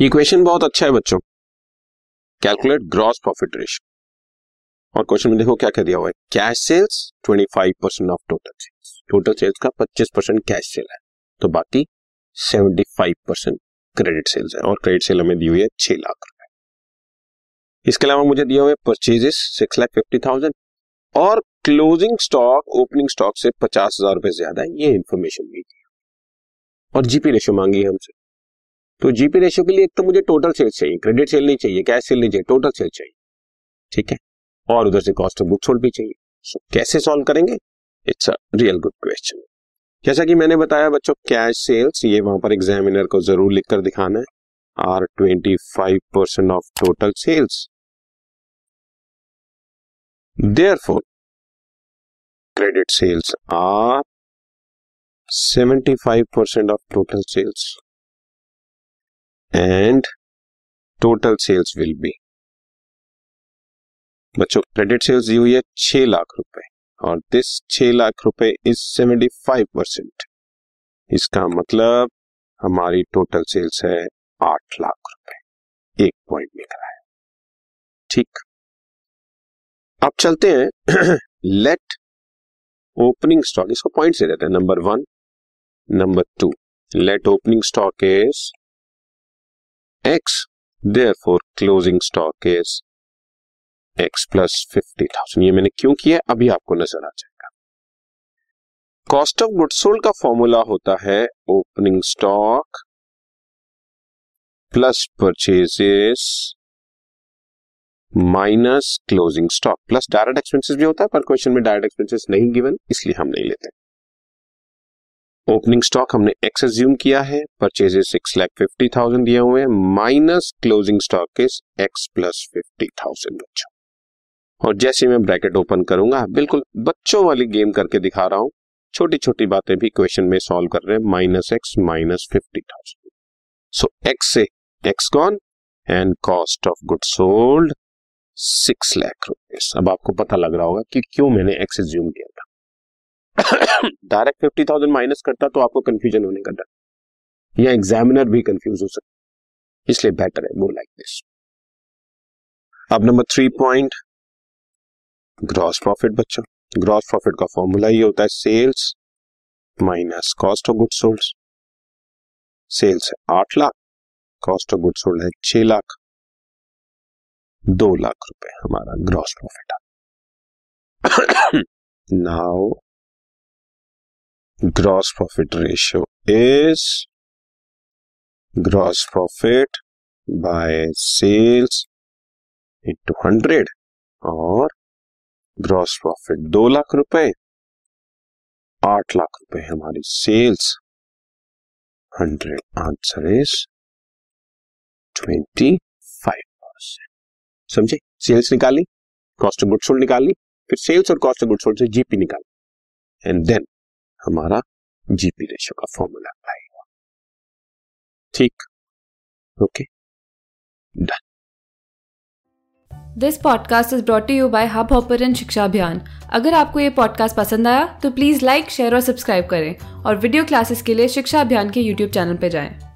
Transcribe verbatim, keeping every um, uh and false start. ये क्वेश्चन बहुत अच्छा है बच्चों, कैलकुलेट ग्रॉस प्रॉफिट रेशियो। और क्वेश्चन में देखो क्या क्या दिया हुआ है, कैश सेल्स पच्चीस percent of total sales, total sales का पच्चीस परसेंट कैश सेल है तो बाकी पचहत्तर परसेंट क्रेडिट सेल्स है, और क्रेडिट सेल हमें दी हुई है छह लाख रुपए। इसके अलावा मुझे दिया हुआ है purchases six lakh fifty thousand, और क्लोजिंग स्टॉक ओपनिंग स्टॉक से पचास हजार रुपए ज्यादा है, ये इन्फॉर्मेशन भी दी। और जीपी रेशियो मांगी है हमसे, तो जीपी रेशियो के लिए एक तो मुझे टोटल सेल चाहिए, क्रेडिट सेल नहीं चाहिए, कैश सेल नहीं चाहिए, टोटल सेल चाहिए, ठीक है, और उधर से कॉस्ट ऑफ बुक सोल्ड भी चाहिए। सो कैसे सॉल्व करेंगे, it's a real good question. जैसा कि मैंने बताया बच्चों, कैश सेल्स ये वहां पर एग्जामिनर को जरूर लिखकर दिखाना है, are twenty five percent of total sales, therefore credit sales are seventy five percent of total sales and total sales will be, बच्चों क्रेडिट सेल्स दी हुई है छह लाख रुपए और दिस छह लाख रुपए इज सेवेंटी फाइव परसेंट, इसका मतलब हमारी टोटल सेल्स है आठ लाख रुपए, एक पॉइंट निकला है, ठीक। अब चलते हैं लेट ओपनिंग स्टॉक, इसको पॉइंट से देते हैं, number one number two, let opening stock is X, therefore closing stock is X plus fifty thousand। ये मैंने क्यों किया है अभी आपको नजर आ जाएगा। कॉस्ट ऑफ गुड्स सोल्ड का फॉर्मूला होता है opening stock plus purchases minus closing stock plus direct expenses भी होता है, पर क्वेश्चन में डायरेक्ट एक्सपेंसेस नहीं गिवन इसलिए हम नहीं लेते। ओपनिंग स्टॉक हमने एक्स एज्यूम किया है, purchases six lakh fifty thousand दिया हुए minus closing stock is x plus fifty thousand बच्चों। और जैसे मैं ब्रैकेट ओपन करूंगा, बिल्कुल बच्चों वाली गेम करके दिखा रहा हूं, छोटी छोटी बातें भी क्वेश्चन में सॉल्व कर रहे हैं, minus x minus fifty thousand so x से x gone and cost of good sold six lakh rupees. अब आपको पता लग रहा होगा कि क्यों मैंने एक्स एज्यूम किया था। डायरेक्ट फिफ्टी थाउजेंड माइनस करता तो आपको कंफ्यूजन होने का डर, या एग्जामिनर भी कंफ्यूज हो सकता, इसलिए बेटर है गो लाइक दिस। अब number three point, gross profit बच्चों, ग्रॉस प्रॉफिट का फॉर्मूला ये होता है sales minus cost of goods sold. Sales है आठ lakh, cost of goods sold है छह लाख, दो लाख रुपए हमारा ग्रॉस प्रॉफिट है। Now gross profit ratio is gross profit by sales into hundred, और ग्रॉस प्रॉफिट दो लाख रुपए, आठ लाख रुपए हमारी sales, hundred, answer is twenty five percent. समझे, सेल्स निकाली, कॉस्ट ऑफ गुड्स सोल्ड निकाली, फिर सेल्स और कॉस्ट ऑफ गुड्स सोल्ड से जीपी निकाली, एंड देन हमारा जीपी रेशियो का फॉर्मूला आएगा, ठीक, okay, done. This podcast is brought to you by hub hopper and Shiksha Abhiyan. अगर आपको ये पॉडकास्ट पसंद आया तो प्लीज़ लाइक शेयर और सब्सक्राइब करें, और वीडियो क्लासेस के लिए शिक्षा अभियान के यूट्यूब चैनल पर जाएं।